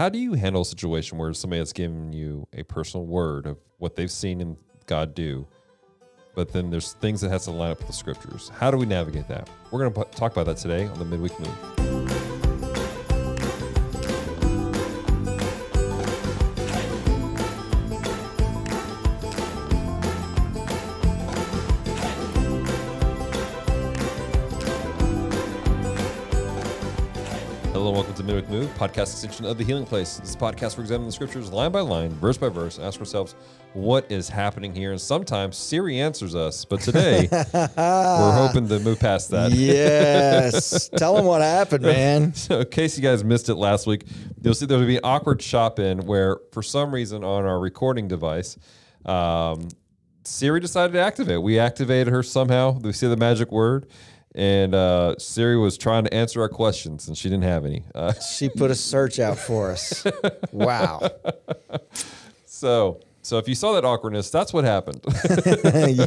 How do you handle a situation where somebody has given you a personal word of what they've seen in God do, but then there's things that has to line up with the scriptures? How do we navigate that? We're going to talk about that today on the Midweek Move. Move, podcast extension of The Healing Place. This podcast, we're examining the scriptures line by line, verse by verse, and ask ourselves, what is happening here? And sometimes Siri answers us, but today we're hoping to move past that. Yes. Tell them what happened, man. So in case you guys missed it last week, you'll see there would be an awkward shop in where for some reason on our recording device, Siri decided to activate. We activated her somehow. We see the magic word. And Siri was trying to answer our questions, and she didn't have any. She put a search out for us. Wow. So if you saw that awkwardness, that's what happened.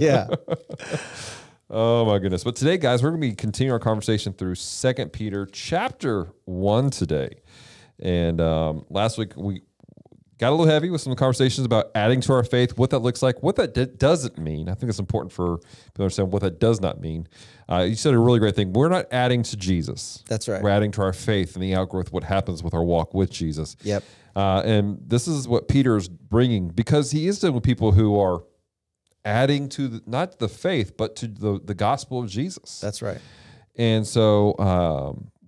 Yeah. Oh, my goodness. But today, guys, we're going to be continuing our conversation through Second Peter chapter 1 today. And last week, we got a little heavy with some conversations about adding to our faith, what that looks like, what that doesn't mean. I think it's important for people to understand what that does not mean. You said a really great thing. We're not adding to Jesus. That's right. We're adding to our faith and the outgrowth, what happens with our walk with Jesus. Yep. And this is what Peter's bringing, because he is dealing with people who are adding to not the faith, but to the gospel of Jesus. That's right. And so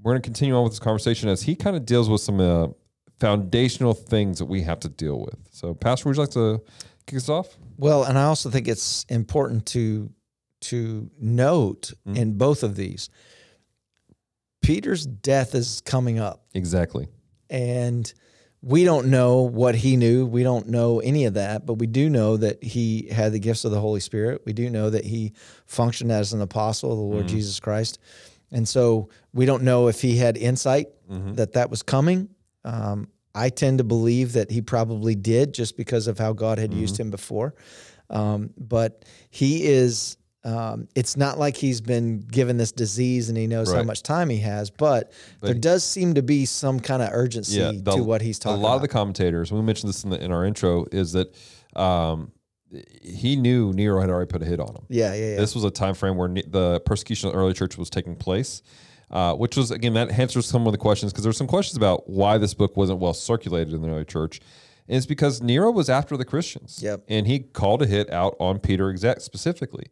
we're going to continue on with this conversation as he kind of deals with some foundational things that we have to deal with. So, Pastor, would you like to kick us off? Well, and I also think it's important to note in both of these, Peter's death is coming up. Exactly. And we don't know what he knew. We don't know any of that, but we do know that he had the gifts of the Holy Spirit. We do know that he functioned as an apostle of the Lord Jesus Christ. And so we don't know if he had insight that was coming. I tend to believe that he probably did, just because of how God had used him before. But he is, it's not like he's been given this disease and he knows how much time he has, but there does seem to be some kind of urgency to what he's talking about. A lot of the commentators, we mentioned this in our intro, is that he knew Nero had already put a hit on him. Yeah. This was a time frame where the persecution of the early church was taking place. Which was, again, that answers some of the questions, because there's some questions about why this book wasn't well circulated in the early church. And it's because Nero was after the Christians. Yep. And he called a hit out on Peter specifically.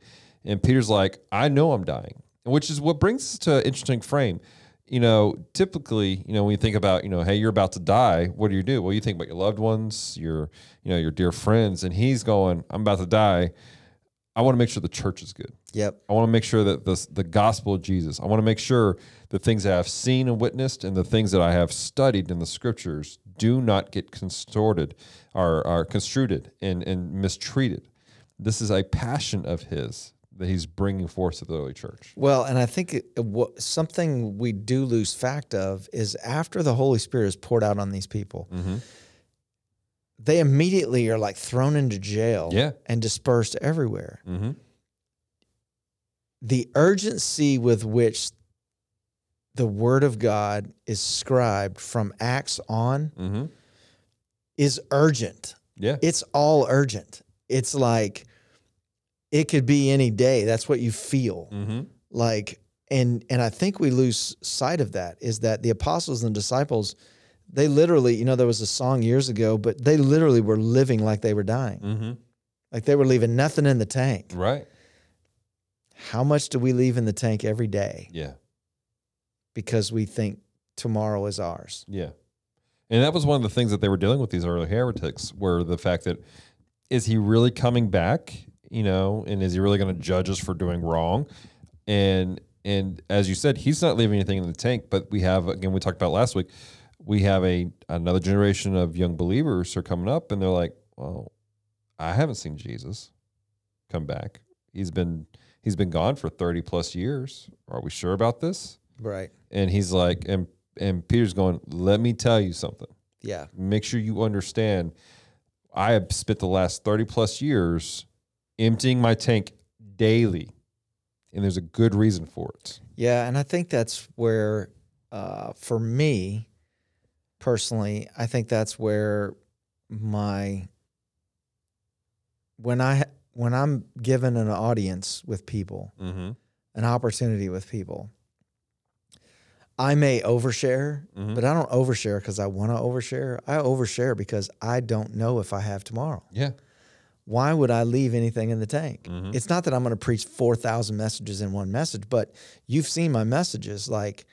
And Peter's like, I know I'm dying, which is what brings us to an interesting frame. You know, typically, you know, when you think about, you know, hey, you're about to die, what do? Well, you think about your loved ones, your dear friends, and he's going, I'm about to die. I want to make sure the church is good. Yep. I want to make sure that the gospel of Jesus, I want to make sure the things that I've seen and witnessed and the things that I have studied in the scriptures do not get contorted or are construed and mistreated. This is a passion of his that he's bringing forth to the early church. Well, and I think something we do lose fact of is after the Holy Spirit is poured out on these people, they immediately are like thrown into jail and dispersed everywhere. The urgency with which the word of God is scribed from Acts on is urgent. Yeah. It's all urgent. It's like, it could be any day. That's what you feel. Like, and I think we lose sight of that, is that the apostles and disciples, they literally, there was a song years ago, but they literally were living like they were dying. Like they were leaving nothing in the tank. Right. How much do we leave in the tank every day? Yeah. Because we think tomorrow is ours. Yeah. And that was one of the things that they were dealing with, these early heretics, were the fact that, is he really coming back? And is he really going to judge us for doing wrong? And as you said, he's not leaving anything in the tank, but we have, again, we talked about last week, we have another generation of young believers are coming up, and they're like, well, I haven't seen Jesus come back. He's been gone for 30 plus years. Are we sure about this? Right. And he's like, and Peter's going, let me tell you something. Yeah. Make sure you understand, I have spent the last 30 plus years emptying my tank daily, and there's a good reason for it. Yeah, and I think that's where, for me, personally, I think that's where my, when I'm given an audience with people, mm-hmm. an opportunity with people, I may overshare, mm-hmm. but I don't overshare because I want to overshare. I overshare because I don't know if I have tomorrow. Yeah. Why would I leave anything in the tank? Mm-hmm. It's not that I'm going to preach 4,000 messages in one message, but you've seen my messages. Like,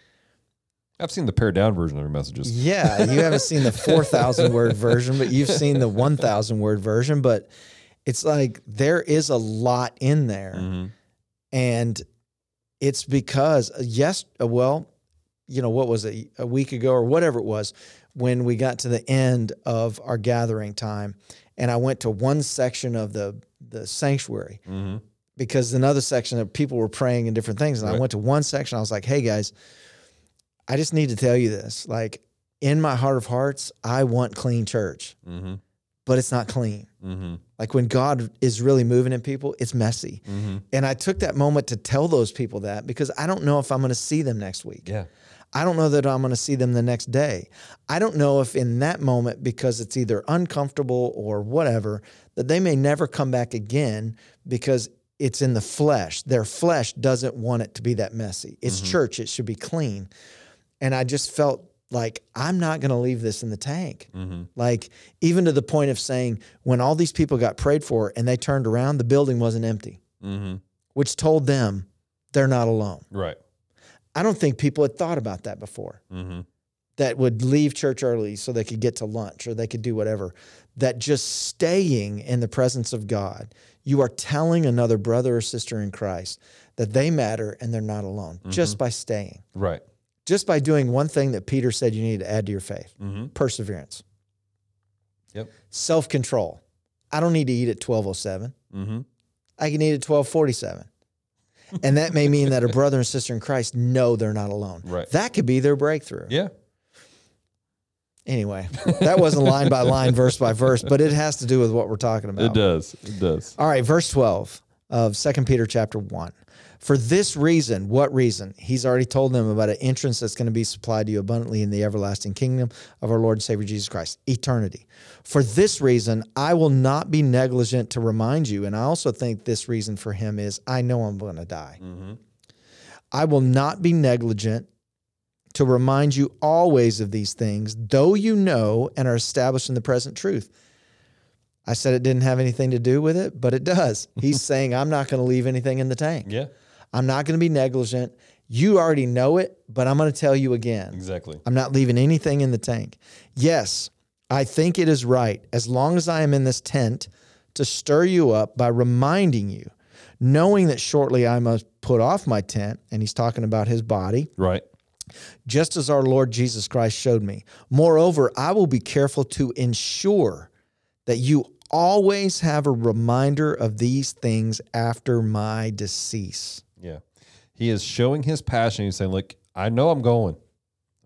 I've seen the pared down version of your messages. Yeah, you haven't seen the 4,000 word version, but you've seen the 1,000 word version. But it's like there is a lot in there, mm-hmm. and it's because you know, what was it, a week ago or whatever it was, when we got to the end of our gathering time. And I went to one section of the sanctuary, mm-hmm. because another section of people were praying and different things. And right. I went to one section. I was like, hey, guys, I just need to tell you this. Like, in my heart of hearts, I want clean church, mm-hmm. but it's not clean. Mm-hmm. Like, when God is really moving in people, it's messy. Mm-hmm. And I took that moment to tell those people that, because I don't know if I'm going to see them next week. Yeah. I don't know that I'm going to see them the next day. I don't know if in that moment, because it's either uncomfortable or whatever, that they may never come back again because it's in the flesh. Their flesh doesn't want it to be that messy. It's mm-hmm. church. It should be clean. And I just felt like, I'm not going to leave this in the tank. Mm-hmm. Like, even to the point of saying, when all these people got prayed for and they turned around, the building wasn't empty, mm-hmm. which told them they're not alone. Right. I don't think people had thought about that before, mm-hmm. that would leave church early so they could get to lunch or they could do whatever, that just staying in the presence of God, you are telling another brother or sister in Christ that they matter and they're not alone, mm-hmm. just by staying. Right. Just by doing one thing that Peter said you need to add to your faith, mm-hmm. perseverance. Yep. Self-control. I don't need to eat at 12:07. Mm-hmm. I can eat at 12:47. And that may mean that a brother and sister in Christ know they're not alone. Right. That could be their breakthrough. Yeah. Anyway, that wasn't line by line, verse by verse, but it has to do with what we're talking about. It does. It does. All right, verse 12 of 2 Peter chapter 1. For this reason, what reason? He's already told them about an entrance that's going to be supplied to you abundantly in the everlasting kingdom of our Lord and Savior Jesus Christ, eternity. For this reason, I will not be negligent to remind you. And I also think this reason for him is, I know I'm going to die. Mm-hmm. I will not be negligent to remind you always of these things, though you know and are established in the present truth. I said it didn't have anything to do with it, but it does. He's saying, I'm not going to leave anything in the tank. Yeah. I'm not going to be negligent. You already know it, but I'm going to tell you again. Exactly. I'm not leaving anything in the tank. Yes, I think it is right, as long as I am in this tent, to stir you up by reminding you, knowing that shortly I must put off my tent, and he's talking about his body. Right. Just as our Lord Jesus Christ showed me. Moreover, I will be careful to ensure that you always have a reminder of these things after my decease. Yeah. He is showing his passion. He's saying, look, I know I'm going.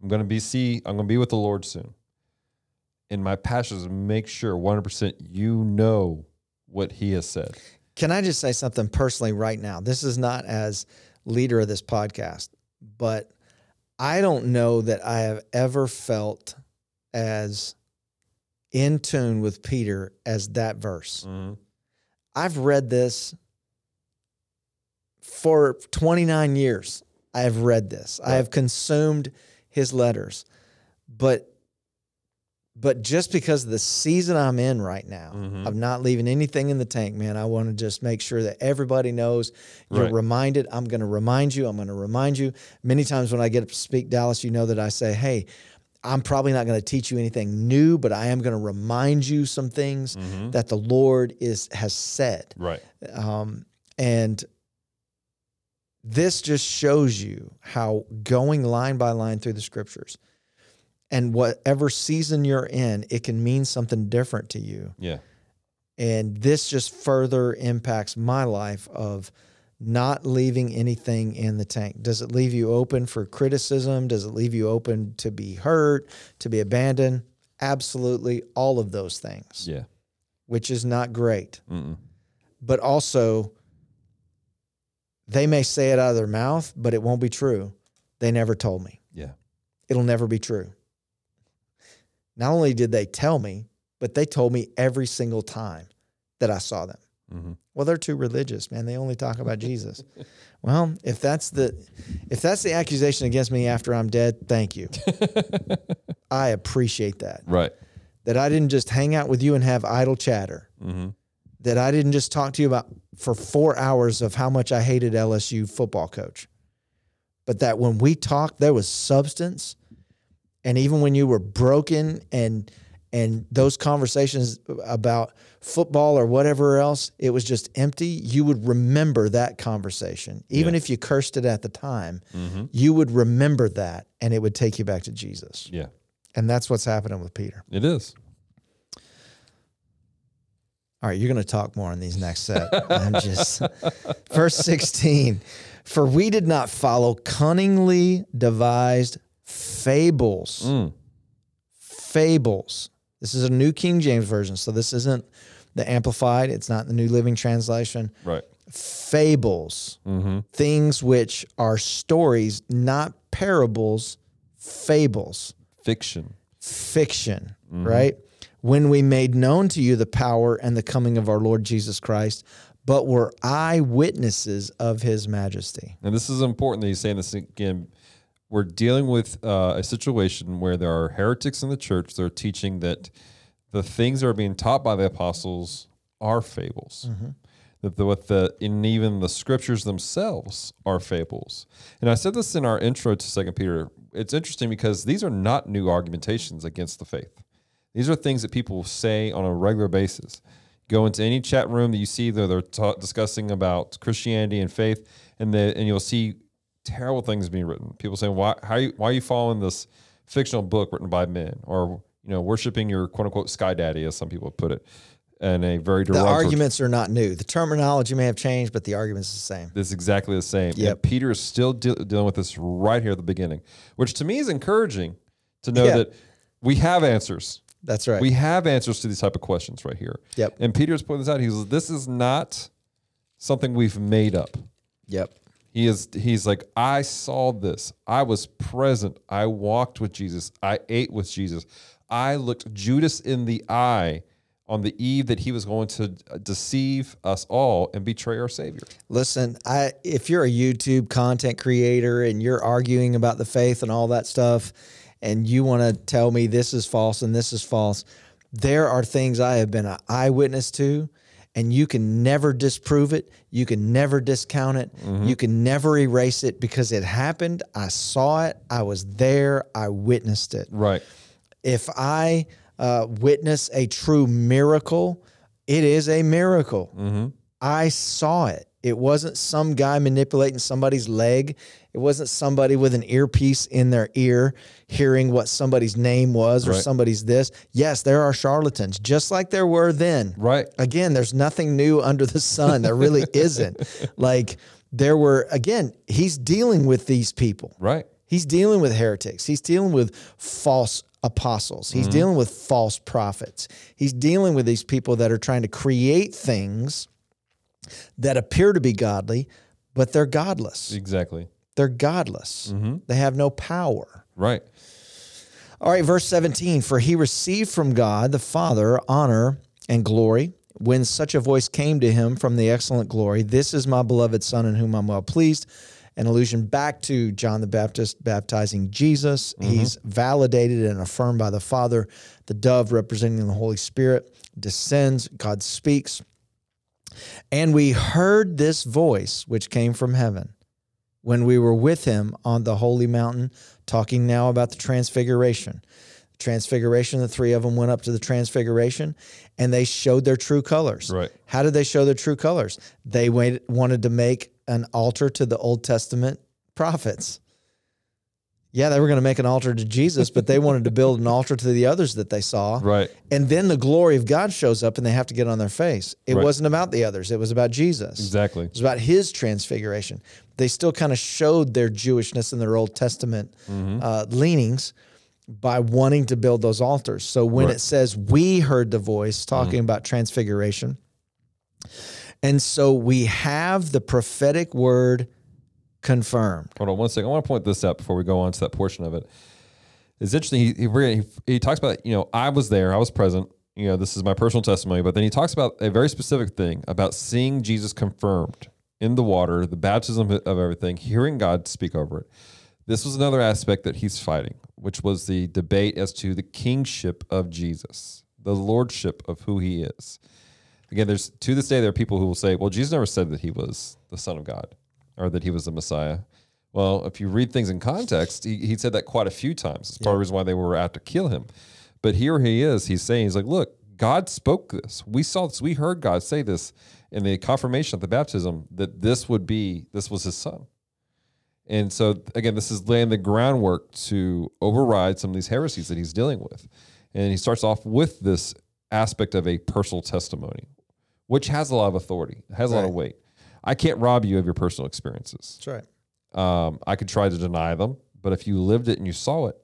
I'm going to be with the Lord soon. And my passion is to make sure 100% you know what he has said. Can I just say something personally right now? This is not as leader of this podcast, but I don't know that I have ever felt as in tune with Peter as that verse. Mm-hmm. I've read this for 29 years. I have read this. Right. I have consumed his letters. But just because of the season I'm in right now, mm-hmm. I'm not leaving anything in the tank, man. I want to just make sure that everybody knows you're right. reminded. I'm going to remind you. I'm going to remind you. Many times when I get up to speak, Dallas, you know that I say, hey, I'm probably not going to teach you anything new, but I am going to remind you some things mm-hmm. that the Lord has said. Right. And this just shows you how going line by line through the scriptures and whatever season you're in, it can mean something different to you. Yeah. And this just further impacts my life of not leaving anything in the tank. Does it leave you open for criticism? Does it leave you open to be hurt, to be abandoned? Absolutely, all of those things. Yeah. Which is not great. Mm-mm. But also, they may say it out of their mouth, but it won't be true. They never told me. Yeah. It'll never be true. Not only did they tell me, but they told me every single time that I saw them. Mm-hmm. Well, they're too religious, man. They only talk about Jesus. Well, if that's the accusation against me after I'm dead, thank you. I appreciate that. Right. That I didn't just hang out with you and have idle chatter. Mm-hmm. That I didn't just talk to you about for 4 hours of how much I hated LSU football coach. But that when we talked, there was substance. And even when you were broken and those conversations about football or whatever else, it was just empty, you would remember that conversation. Even if you cursed it at the time, you would remember that, and it would take you back to Jesus. Yeah. And that's what's happening with Peter. It is. All right, you're going to talk more in these next set. Verse 16, for we did not follow cunningly devised fables. Fables. This is a New King James Version, so this isn't the Amplified. It's not the New Living Translation. Right. Fables. Mm-hmm. Things which are stories, not parables, fables. Fiction, mm-hmm. right? When we made known to you the power and the coming of our Lord Jesus Christ, but were eyewitnesses of his majesty. And this is important that he's saying this again. We're dealing with a situation where there are heretics in the church that are teaching that the things that are being taught by the apostles are fables. Mm-hmm. And even the scriptures themselves are fables. And I said this in our intro to Second Peter. It's interesting because these are not new argumentations against the faith. These are things that people say on a regular basis. Go into any chat room that you see that they're discussing about Christianity and faith, and you'll see terrible things being written. People saying, why are you following this fictional book written by men? Or, worshiping your quote-unquote sky daddy, as some people put it, in a very derogatory... The arguments are not new. The terminology may have changed, but the argument's the same. It's exactly the same. Yep. And Peter is still dealing with this right here at the beginning, which to me is encouraging to know that we have answers. That's right. We have answers to these type of questions right here. Yep. And Peter's pointing this out. He's this is not something we've made up. Yep. He's like, I saw this. I was present. I walked with Jesus. I ate with Jesus. I looked Judas in the eye on the eve that he was going to deceive us all and betray our Savior. Listen, if you're a YouTube content creator and you're arguing about the faith and all that stuff, and you want to tell me this is false and this is false, there are things I have been an eyewitness to, and you can never disprove it. You can never discount it. Mm-hmm. You can never erase it because it happened. I saw it. I was there. I witnessed it. Right. If I witness a true miracle, it is a miracle. Mm-hmm. I saw it. It wasn't some guy manipulating somebody's leg. It wasn't somebody with an earpiece in their ear hearing what somebody's name was or somebody's this. Yes, there are charlatans, just like there were then. Right. Again, there's nothing new under the sun. There really isn't. Like there were, again, he's dealing with these people. Right. He's dealing with heretics. He's dealing with false apostles. He's dealing with false prophets. He's dealing with these people that are trying to create things that appear to be godly, but they're godless. Exactly. They're godless. Mm-hmm. They have no power. Right. All right, verse 17, for he received from God the Father honor and glory when such a voice came to him from the excellent glory, this is my beloved Son in whom I'm well pleased. An allusion back to John the Baptist baptizing Jesus. Mm-hmm. He's validated and affirmed by the Father. The dove representing the Holy Spirit descends. God speaks. And we heard this voice which came from heaven when we were with him on the holy mountain, talking now about the transfiguration. Transfiguration, the three of them went up to the transfiguration, and they showed their true colors. Right. How did they show their true colors? They wanted to make an altar to the Old Testament prophets. Yeah, they were going to make an altar to Jesus, but they wanted to build an altar to the others that they saw. Right. And then the glory of God shows up and they have to get on their face. It wasn't about the others. It was about Jesus. Exactly. It was about his transfiguration. They still kind of showed their Jewishness and their Old Testament leanings by wanting to build those altars. So when it says, we heard the voice talking about transfiguration. And so we have the prophetic word confirmed. Hold on one second. I want to point this out before we go on to that portion of it. it's interesting. He talks about, I was there, I was present. This is my personal testimony. But then he talks about a very specific thing about seeing Jesus confirmed in the water, the baptism of everything, hearing God speak over it. This was another aspect that he's fighting, which was the debate as to the kingship of Jesus, the lordship of who he is. Again, to this day, there are people who will say, well, Jesus never said that he was the Son of God or that he was the Messiah. Well, if you read things in context, he said that quite a few times. It's part of the reason why they were out to kill him. But here he is. He's saying, he's like, look, God spoke this. We saw this. We heard God say this in the confirmation of the baptism that this was his son. And so, again, this is laying the groundwork to override some of these heresies that he's dealing with. And he starts off with this aspect of a personal testimony, which has a lot of authority, has a lot of weight. I can't rob you of your personal experiences. That's right. I could try to deny them, but if you lived it and you saw it,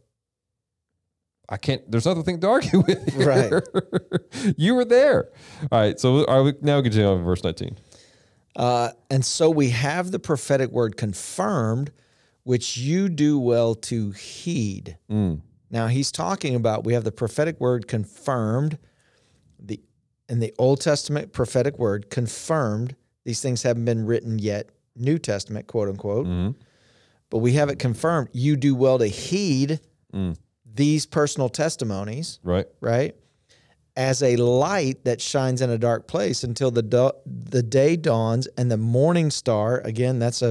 I can't. There's nothing to argue with here. Right. You were there. All right. So now continue on verse 19. And so we have the prophetic word confirmed, which you do well to heed. Mm. Now he's talking about we have the prophetic word confirmed, and the Old Testament prophetic word confirmed. These things haven't been written yet. New Testament, quote unquote, but we have it confirmed. You do well to heed these personal testimonies, right? As a light that shines in a dark place until the day dawns and the morning star. Again, that's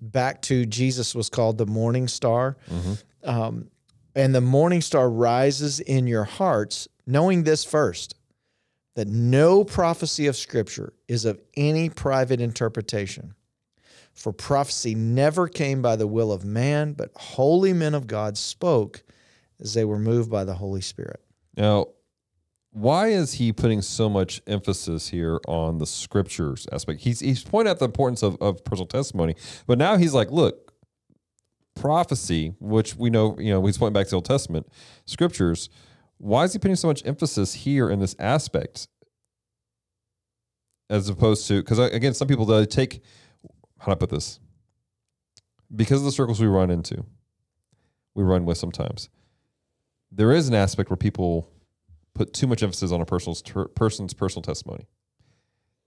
back to Jesus was called the morning star, and the morning star rises in your hearts, knowing this first, that no prophecy of Scripture is of any private interpretation. For prophecy never came by the will of man, but holy men of God spoke as they were moved by the Holy Spirit. Now, why is he putting so much emphasis here on the Scriptures aspect? He's pointed out the importance of personal testimony, but now he's like, look, prophecy, which we know, he's pointing back to the Old Testament, Scriptures. Why is he putting so much emphasis here in this aspect as opposed to, because again, some people they take, how do I put this? Because of the circles we run with sometimes, there is an aspect where people put too much emphasis on a person's personal testimony.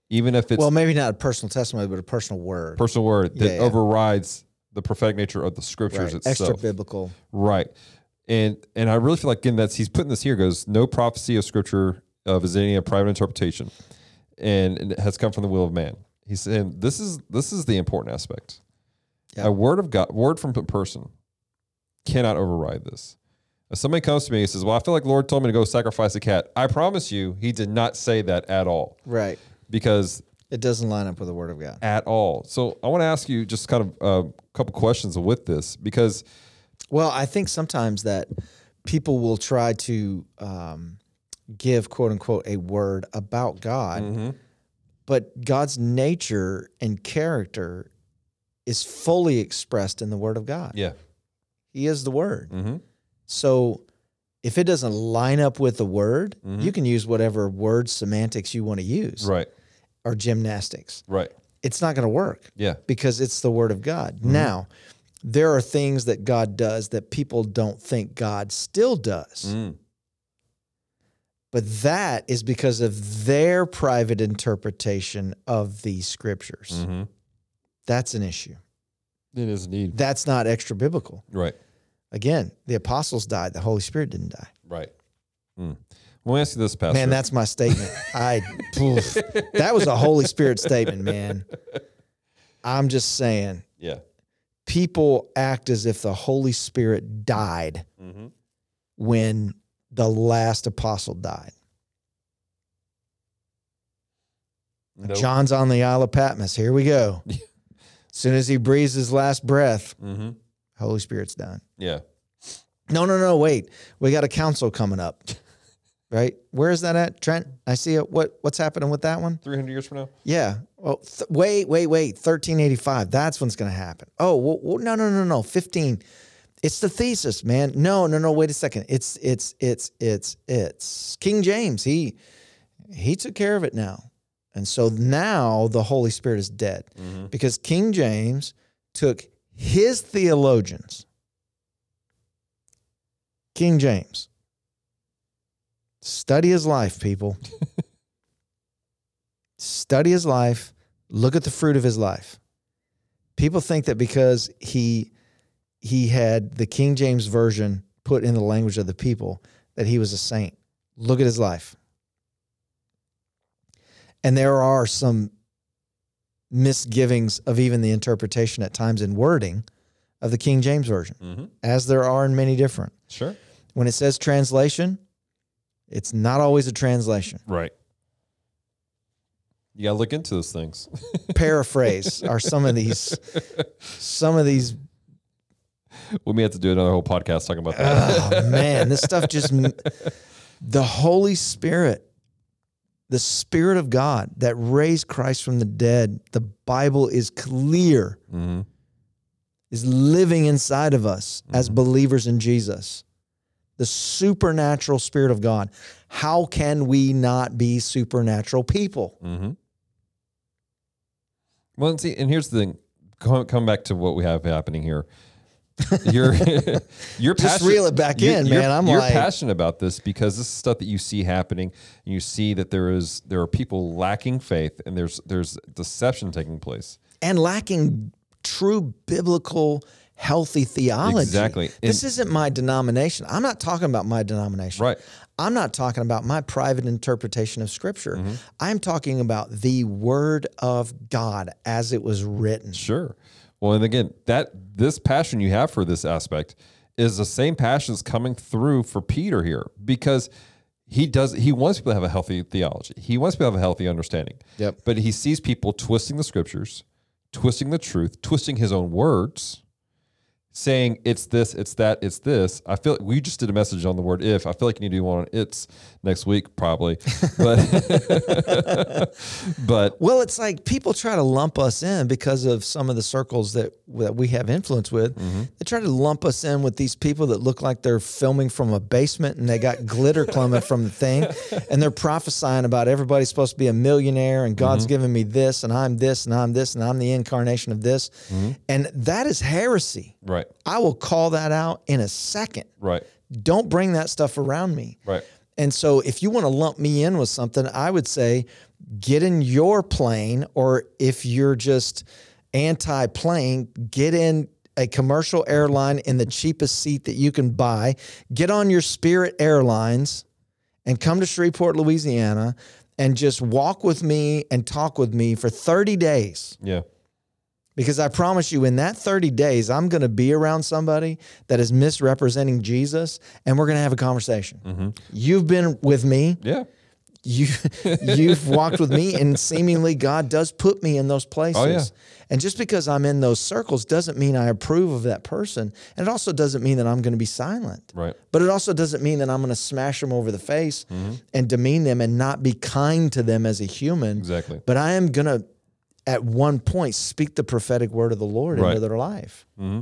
Even if it's... Well, maybe not a personal testimony, but a personal word. Personal word that overrides the prophetic nature of the Scriptures itself. Extra-biblical. Right. And I really feel like, again, he's putting this here, goes, no prophecy of Scripture is any a private interpretation, and it has come from the will of man. He's saying this is the important aspect. Yep. A word of God, word from a person cannot override this. If somebody comes to me and says, well, I feel like the Lord told me to go sacrifice a cat. I promise you, he did not say that at all. Right. Because it doesn't line up with the word of God. At all. So I want to ask you just kind of a couple questions with this, because... Well, I think sometimes that people will try to give, quote unquote, a word about God, but God's nature and character is fully expressed in the Word of God. Yeah. He is the Word. So if it doesn't line up with the Word, you can use whatever word semantics you want to use. Right. Or gymnastics. Right. It's not going to work. Yeah. Because it's the Word of God. Now, there are things that God does that people don't think God still does. But that is because of their private interpretation of these Scriptures. That's an issue. It is indeed. That's not extra biblical. Right. Again, the apostles died. The Holy Spirit didn't die. Right. Let me ask you this, Pastor. Man, that's my statement. That was a Holy Spirit statement, man. I'm just saying. Yeah. People act as if the Holy Spirit died when the last apostle died. Nope. John's on the Isle of Patmos. Here we go. As soon as he breathes his last breath, Holy Spirit's done. Yeah. No, wait. We got a council coming up. Right? Where is that at, Trent? I see it. What's happening with that one? 300 years from now? Yeah. Well, wait. 1385. That's when it's going to happen. Oh, no. 15. It's the thesis, man. No. Wait a second. It's King James. He took care of it now. And so now the Holy Spirit is dead because King James took his theologians King James. Study his life, people. Study his life. Look at the fruit of his life. People think that because he had the King James Version put in the language of the people, that he was a saint. Look at his life. And there are some misgivings of even the interpretation at times and wording of the King James Version, mm-hmm. as there are in many different. Sure. When it says translation, it's not always a translation. Right. You gotta look into those things. Paraphrase are some of these. We may have to do another whole podcast talking about that. Oh, man, this stuff just... The Holy Spirit, the Spirit of God that raised Christ from the dead, the Bible is clear, mm-hmm. is living inside of us mm-hmm. as believers in Jesus. The supernatural Spirit of God. How can we not be supernatural people? Mm-hmm. Well, see, and here's the thing. Come back to what we have happening here. You're just reel it back in, man. You're passionate about this because this is stuff that you see happening, and you see that there are people lacking faith, and there's deception taking place, and lacking true biblical healthy theology. Exactly. This isn't my denomination. I'm not talking about my denomination. Right. I'm not talking about my private interpretation of Scripture. Mm-hmm. I'm talking about the Word of God as it was written. Sure. Well, and again, this passion you have for this aspect is the same passion that's coming through for Peter here, because he wants people to have a healthy theology. He wants people to have a healthy understanding. Yep. But he sees people twisting the Scriptures, twisting the truth, twisting his own words, saying it's this, it's that, it's this. I feel like we just did a message on the word if. I feel like you need to do one on it's next week probably. But well, it's like people try to lump us in because of some of the circles that we have influence with. Mm-hmm. They try to lump us in with these people that look like they're filming from a basement and they got glitter coming from the thing, and they're prophesying about everybody's supposed to be a millionaire and God's mm-hmm. given me this and I'm this and I'm this and I'm the incarnation of this. Mm-hmm. And that is heresy. Right. I will call that out in a second. Right. Don't bring that stuff around me. Right. And so if you want to lump me in with something, I would say get in your plane, or if you're just anti-plane, get in a commercial airline in the cheapest seat that you can buy. Get on your Spirit Airlines and come to Shreveport, Louisiana, and just walk with me and talk with me for 30 days. Yeah. Because I promise you, in that 30 days, I'm going to be around somebody that is misrepresenting Jesus, and we're going to have a conversation. Mm-hmm. You've been with me. Yeah. You've walked with me, and seemingly God does put me in those places. Oh, yeah. And just because I'm in those circles doesn't mean I approve of that person. And it also doesn't mean that I'm going to be silent. Right. But it also doesn't mean that I'm going to smash them over the face mm-hmm. and demean them and not be kind to them as a human. Exactly. But I am going to, at one point, speak the prophetic word of the Lord right. into their life. Mm-hmm.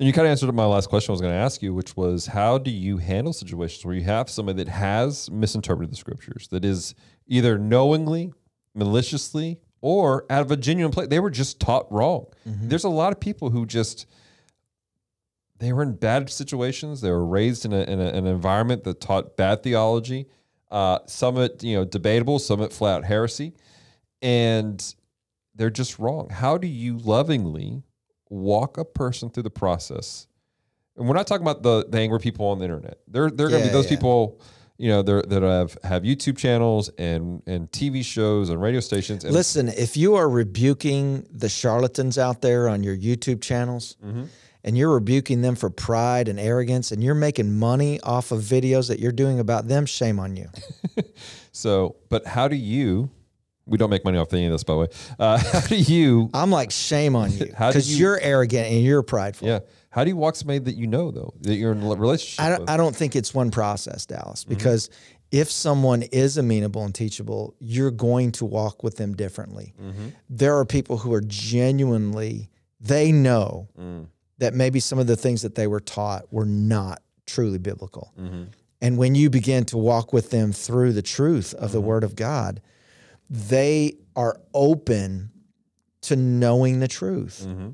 And you kind of answered my last question I was going to ask you, which was, how do you handle situations where you have somebody that has misinterpreted the Scriptures, that is either knowingly, maliciously, or out of a genuine place? They were just taught wrong. Mm-hmm. There's a lot of people who just, they were in bad situations. They were raised in an environment that taught bad theology. Some of it, debatable, some of it flat out heresy. And they're just wrong. How do you lovingly walk a person through the process? And we're not talking about the angry people on the internet. They're going to be those people, that have YouTube channels and TV shows and radio stations. And listen, if you are rebuking the charlatans out there on your YouTube channels, mm-hmm. and you're rebuking them for pride and arrogance, and you're making money off of videos that you're doing about them, shame on you. So, but how do you... We don't make money off any of this, by the way. How do you... I'm like, shame on you, because you're arrogant and you're prideful. Yeah. How do you walk somebody that you know, though, that you're in a relationship with? I don't think it's one process, Dallas, because mm-hmm. if someone is amenable and teachable, you're going to walk with them differently. Mm-hmm. There are people who are genuinely... They know that maybe some of the things that they were taught were not truly biblical. Mm-hmm. And when you begin to walk with them through the truth of mm-hmm. the Word of God... they are open to knowing the truth, mm-hmm.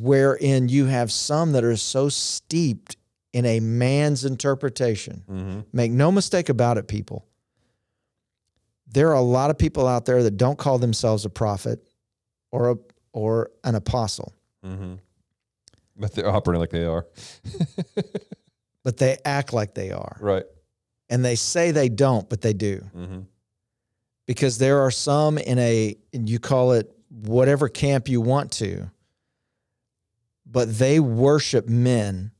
wherein you have some that are so steeped in a man's interpretation. Mm-hmm. Make no mistake about it, people. There are a lot of people out there that don't call themselves a prophet or an apostle. Mm-hmm. But they're operating like they are. But they act like they are. Right. And they say they don't, but they do. Mm-hmm. Because there are some in you call it whatever camp you want to, but they worship men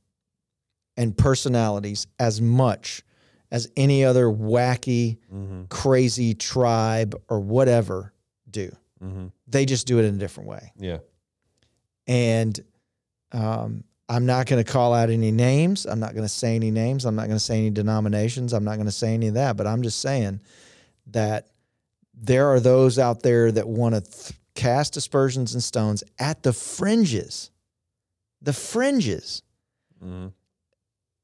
and personalities as much as any other wacky, mm-hmm. crazy tribe or whatever do. Mm-hmm. They just do it in a different way. Yeah. And I'm not going to call out any names. I'm not going to say any names. I'm not going to say any denominations. I'm not going to say any of that. But I'm just saying that there are those out there that want to cast aspersions and stones at the fringes. The fringes. Mm-hmm.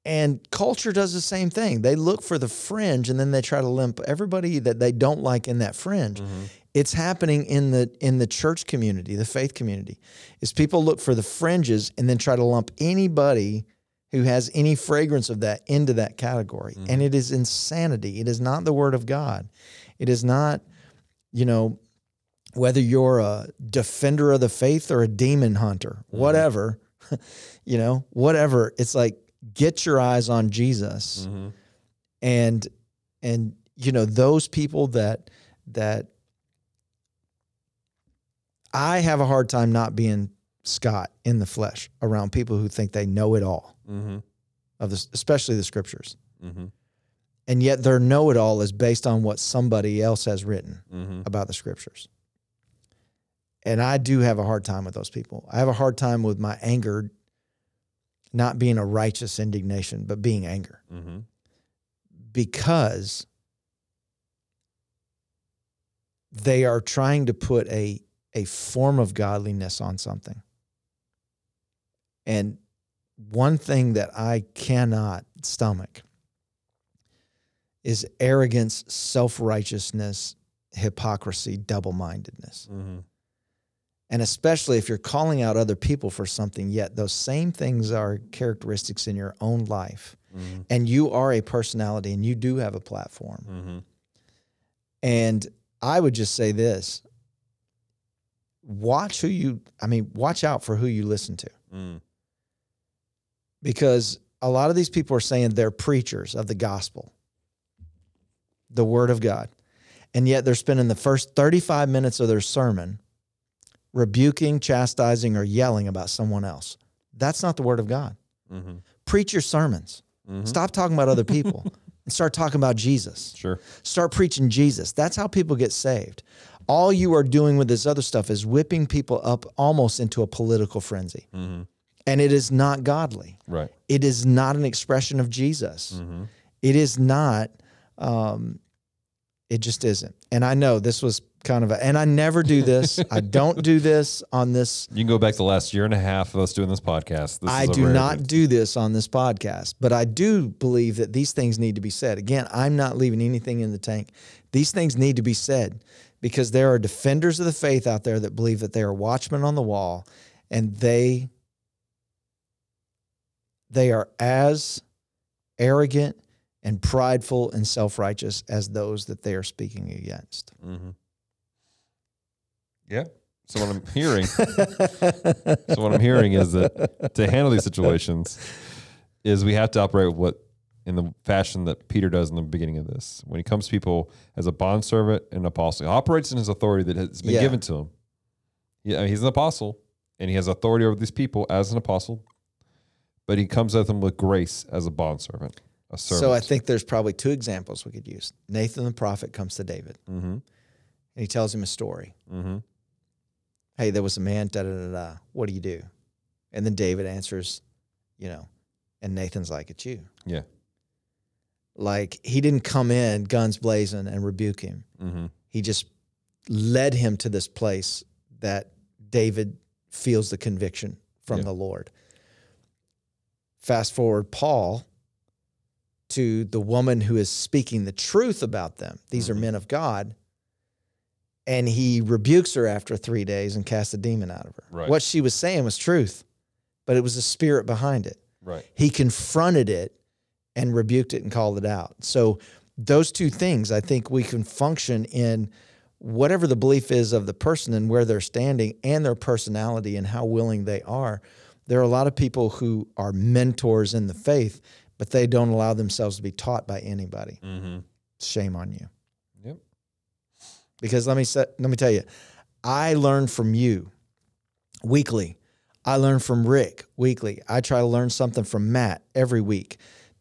And culture does the same thing. They look for the fringe, and then they try to lump everybody that they don't like in that fringe. Mm-hmm. It's happening in the church community, the faith community, is people look for the fringes and then try to lump anybody who has any fragrance of that into that category. Mm-hmm. And it is insanity. It is not the Word of God. It is not, whether you're a defender of the faith or a demon hunter, mm-hmm. whatever, whatever. It's like, get your eyes on Jesus, mm-hmm. and those people that I have a hard time not being Scott in the flesh around people who think they know it all, mm-hmm. of this, especially the Scriptures, mm-hmm. and yet their know it all is based on what somebody else has written mm-hmm. about the Scriptures. And I do have a hard time with those people. I have a hard time with my anger. Not being a righteous indignation, but being anger. Mm-hmm. Because they are trying to put a form of godliness on something. And one thing that I cannot stomach is arrogance, self-righteousness, hypocrisy, double-mindedness. Mm-hmm. And especially if you're calling out other people for something, yet those same things are characteristics in your own life. Mm-hmm. And you are a personality and you do have a platform. Mm-hmm. And I would just say this, watch out for who you listen to. Mm. Because a lot of these people are saying they're preachers of the gospel, the Word of God. And yet they're spending the first 35 minutes of their sermon rebuking, chastising, or yelling about someone else. That's not the Word of God. Mm-hmm. Preach your sermons. Mm-hmm. Stop talking about other people and start talking about Jesus. Sure. Start preaching Jesus. That's how people get saved. All you are doing with this other stuff is whipping people up almost into a political frenzy. Mm-hmm. And it is not godly. Right. It is not an expression of Jesus. Mm-hmm. It is not, it just isn't. And I know this was and I never do this. I don't do this on this. You can go back the last year and a half of us doing this podcast. I do not do this on this podcast, but I do believe that these things need to be said. Again, I'm not leaving anything in the tank. These things need to be said because there are defenders of the faith out there that believe that they are watchmen on the wall, and they are as arrogant and prideful and self-righteous as those that they are speaking against. Mm-hmm. Yeah. So what I'm hearing, is that to handle these situations is we have to operate in the fashion that Peter does in the beginning of this. When he comes to people as a bondservant and apostle, he operates in his authority that has been given to him. Yeah, he's an apostle, and he has authority over these people as an apostle, but he comes at them with grace as a bondservant, a servant. So I think there's probably two examples we could use. Nathan the prophet comes to David, mm-hmm. and he tells him a story. Mm-hmm. Hey, there was a man, da-da-da-da, what do you do? And then David answers, and Nathan's like, it's you. Yeah. Like, he didn't come in guns blazing and rebuke him. Mm-hmm. He just led him to this place that David feels the conviction from the Lord. Fast forward Paul to the woman who is speaking the truth about them. These mm-hmm. are men of God. And he rebukes her after 3 days and casts a demon out of her. Right. What she was saying was truth, but it was the spirit behind it. Right. He confronted it and rebuked it and called it out. So those two things, I think we can function in whatever the belief is of the person and where they're standing and their personality and how willing they are. There are a lot of people who are mentors in the faith, but they don't allow themselves to be taught by anybody. Mm-hmm. Shame on you. Yep. Because let me tell you, I learn from you weekly. I learn from Rick weekly. I try to learn something from Matt every week.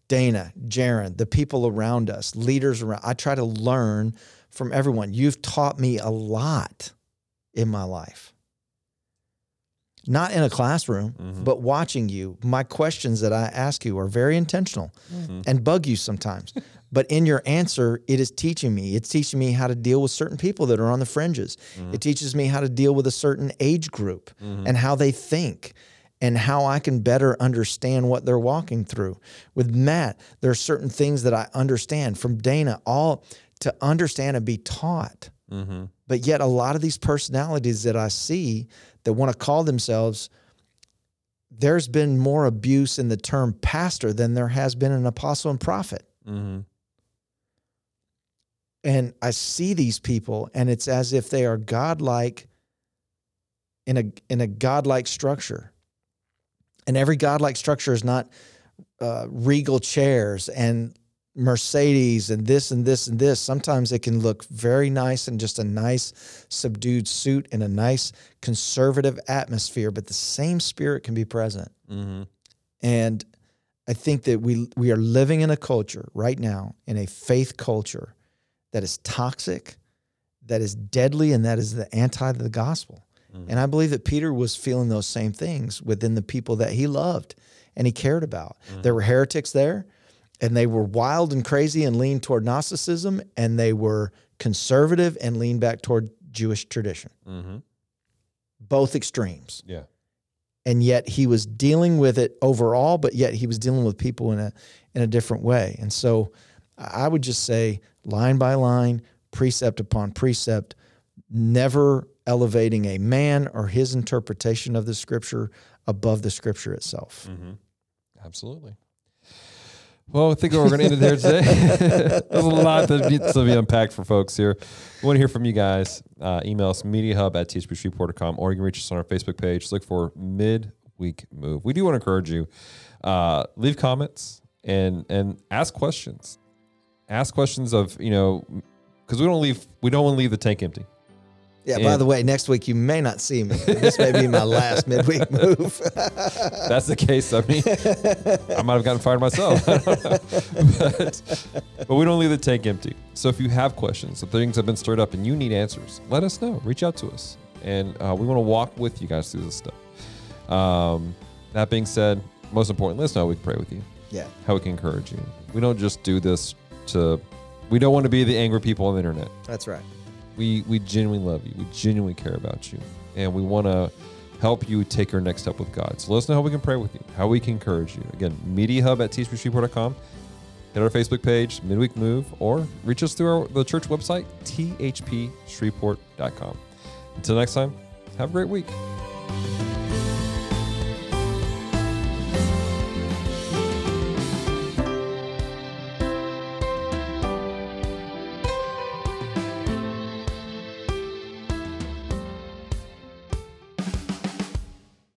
Dana, Jaron, the people around us, leaders around. I try to learn from everyone. You've taught me a lot in my life. Not in a classroom, mm-hmm. but watching you. My questions that I ask you are very intentional mm-hmm. and bug you sometimes. But in your answer, it is teaching me. It's teaching me how to deal with certain people that are on the fringes. Mm-hmm. It teaches me how to deal with a certain age group mm-hmm. and how they think and how I can better understand what they're walking through. With Matt, there are certain things that I understand from Dana, all to understand and be taught. Mm-hmm. But yet a lot of these personalities that I see that want to call themselves, there's been more abuse in the term pastor than there has been an apostle and prophet. Mm-hmm. And I see these people, and it's as if they are godlike in a godlike structure. And every godlike structure is not regal chairs and Mercedes and this and this and this. Sometimes it can look very nice and just a nice subdued suit and a nice conservative atmosphere, but the same spirit can be present. Mm-hmm. And I think that we are living in a culture right now, in a faith culture that is toxic, that is deadly, and that is the anti the gospel. Mm-hmm. And I believe that Peter was feeling those same things within the people that he loved and he cared about. Mm-hmm. There were heretics there. And they were wild and crazy and leaned toward Gnosticism, and they were conservative and leaned back toward Jewish tradition. Mm-hmm. Both extremes. Yeah. And yet he was dealing with it overall, but yet he was dealing with people in a different way. And so I would just say line by line, precept upon precept, never elevating a man or his interpretation of the Scripture above the Scripture itself. Mm-hmm. Absolutely. Well, I think we're going to end it there today. There's a lot that needs to be unpacked for folks here. We want to hear from you guys. Email us, mediahub@thpshreveport.com, or you can reach us on our Facebook page. Look for Midweek Move. We do want to encourage you. Leave comments and ask questions. Ask questions of, because we don't want to leave the tank empty. Yeah, by the way, next week you may not see me. This may be my last midweek move. That's the case. I mean, I might have gotten fired myself. I don't know. But we don't leave the tank empty. So if you have questions, if things have been stirred up and you need answers, let us know. Reach out to us. And we want to walk with you guys through this stuff. That being said, most important, let us know how we can pray with you. Yeah. How we can encourage you. We don't just do this we don't want to be the angry people on the internet. That's right. We genuinely love you. We genuinely care about you. And we want to help you take your next step with God. So let us know how we can pray with you, how we can encourage you. Again, mediahub@thpshreveport.com. Hit our Facebook page, Midweek Move, or reach us through the church website, thpshreveport.com. Until next time, have a great week.